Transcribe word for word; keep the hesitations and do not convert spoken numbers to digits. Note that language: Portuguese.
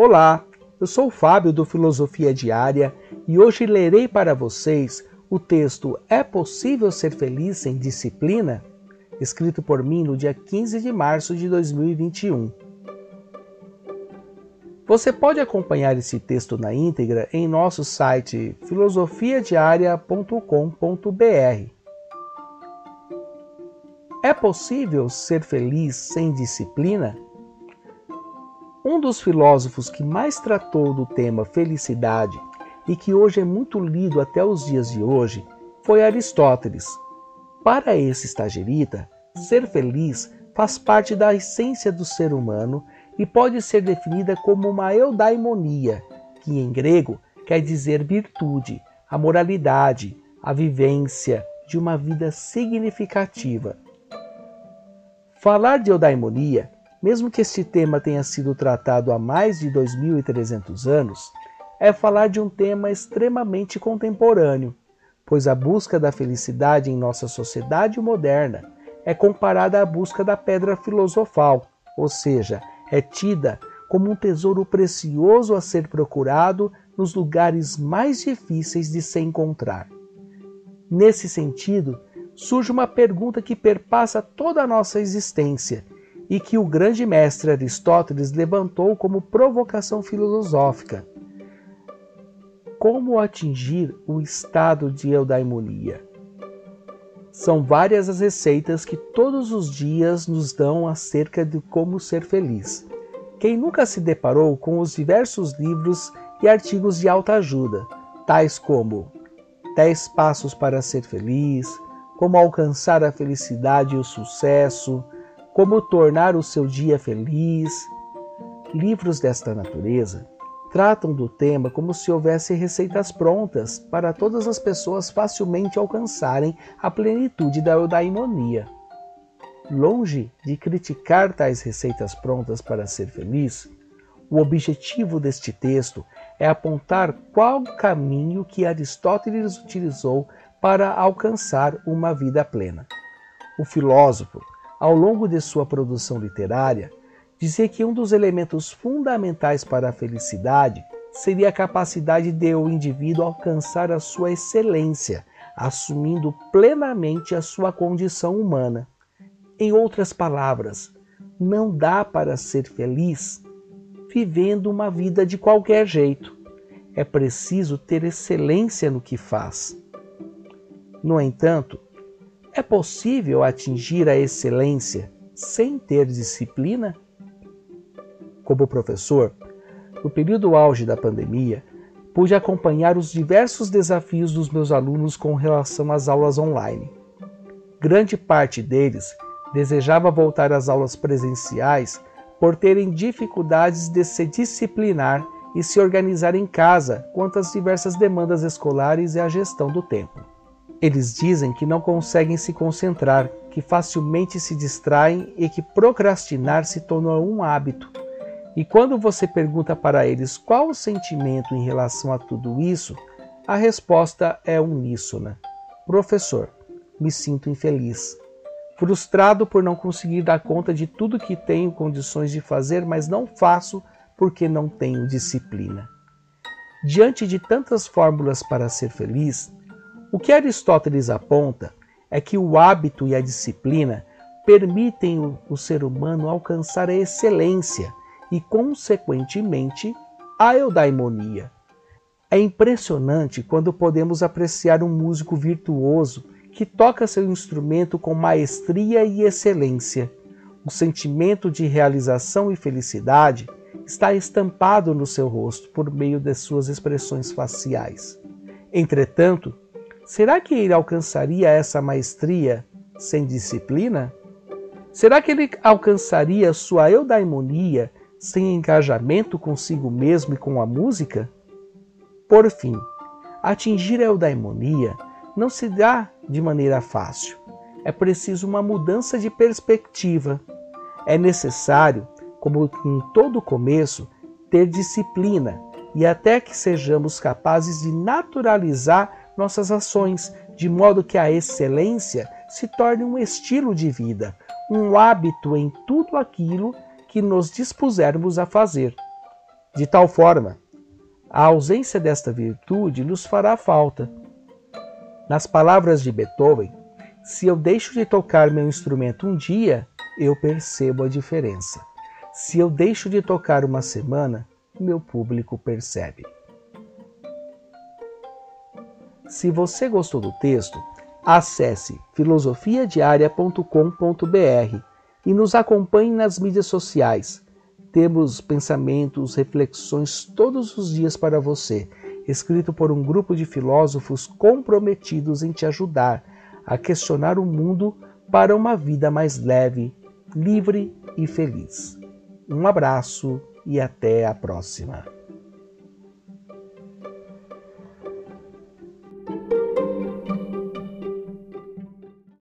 Olá, eu sou o Fábio do Filosofia Diária e hoje lerei para vocês o texto É Possível Ser Feliz Sem Disciplina? Escrito por mim no dia quinze de março de dois mil e vinte e um. Você pode acompanhar esse texto na íntegra em nosso site filosofia diária ponto com ponto br. É possível ser feliz sem disciplina? Um dos filósofos que mais tratou do tema felicidade e que hoje é muito lido até os dias de hoje foi Aristóteles. Para esse estagirita, ser feliz faz parte da essência do ser humano e pode ser definida como uma eudaimonia, que em grego quer dizer virtude, a moralidade, a vivência de uma vida significativa. Falar de eudaimonia, mesmo que este tema tenha sido tratado há mais de dois mil e trezentos anos, é falar de um tema extremamente contemporâneo, pois a busca da felicidade em nossa sociedade moderna é comparada à busca da pedra filosofal, ou seja, é tida como um tesouro precioso a ser procurado nos lugares mais difíceis de se encontrar. Nesse sentido, surge uma pergunta que perpassa toda a nossa existência e que o grande mestre Aristóteles levantou como provocação filosófica. Como atingir o estado de eudaimonia? São várias as receitas que todos os dias nos dão acerca de como ser feliz. Quem nunca se deparou com os diversos livros e artigos de autoajuda, tais como dez passos para ser feliz, como alcançar a felicidade e o sucesso, como tornar o seu dia feliz. Livros desta natureza tratam do tema como se houvesse receitas prontas para todas as pessoas facilmente alcançarem a plenitude da eudaimonia. Longe de criticar tais receitas prontas para ser feliz, o objetivo deste texto é apontar qual caminho que Aristóteles utilizou para alcançar uma vida plena. O filósofo, ao longo de sua produção literária, dizia que um dos elementos fundamentais para a felicidade seria a capacidade de o indivíduo alcançar a sua excelência, assumindo plenamente a sua condição humana. Em outras palavras, não dá para ser feliz vivendo uma vida de qualquer jeito. É preciso ter excelência no que faz. No entanto, é possível atingir a excelência sem ter disciplina? Como professor, no período auge da pandemia, pude acompanhar os diversos desafios dos meus alunos com relação às aulas online. Grande parte deles desejava voltar às aulas presenciais por terem dificuldades de se disciplinar e se organizar em casa quanto às diversas demandas escolares e à gestão do tempo. Eles dizem que não conseguem se concentrar, que facilmente se distraem e que procrastinar se tornou um hábito. E quando você pergunta para eles qual o sentimento em relação a tudo isso, a resposta é uníssona. Professor, me sinto infeliz. Frustrado por não conseguir dar conta de tudo que tenho condições de fazer, mas não faço porque não tenho disciplina. Diante de tantas fórmulas para ser feliz, o que Aristóteles aponta é que o hábito e a disciplina permitem o, o ser humano alcançar a excelência e, consequentemente, a eudaimonia. É impressionante quando podemos apreciar um músico virtuoso que toca seu instrumento com maestria e excelência. O sentimento de realização e felicidade está estampado no seu rosto por meio de suas expressões faciais. Entretanto, será que ele alcançaria essa maestria sem disciplina? Será que ele alcançaria sua eudaimonia sem engajamento consigo mesmo e com a música? Por fim, atingir a eudaimonia não se dá de maneira fácil. É preciso uma mudança de perspectiva. É necessário, como em todo começo, ter disciplina e até que sejamos capazes de naturalizar nossas ações, de modo que a excelência se torne um estilo de vida, um hábito em tudo aquilo que nos dispusermos a fazer. De tal forma, a ausência desta virtude nos fará falta. Nas palavras de Beethoven, se eu deixo de tocar meu instrumento um dia, eu percebo a diferença. Se eu deixo de tocar uma semana, meu público percebe. Se você gostou do texto, acesse filosofia diária ponto com ponto br e nos acompanhe nas mídias sociais. Temos pensamentos, reflexões todos os dias para você, escrito por um grupo de filósofos comprometidos em te ajudar a questionar o mundo para uma vida mais leve, livre e feliz. Um abraço e até a próxima!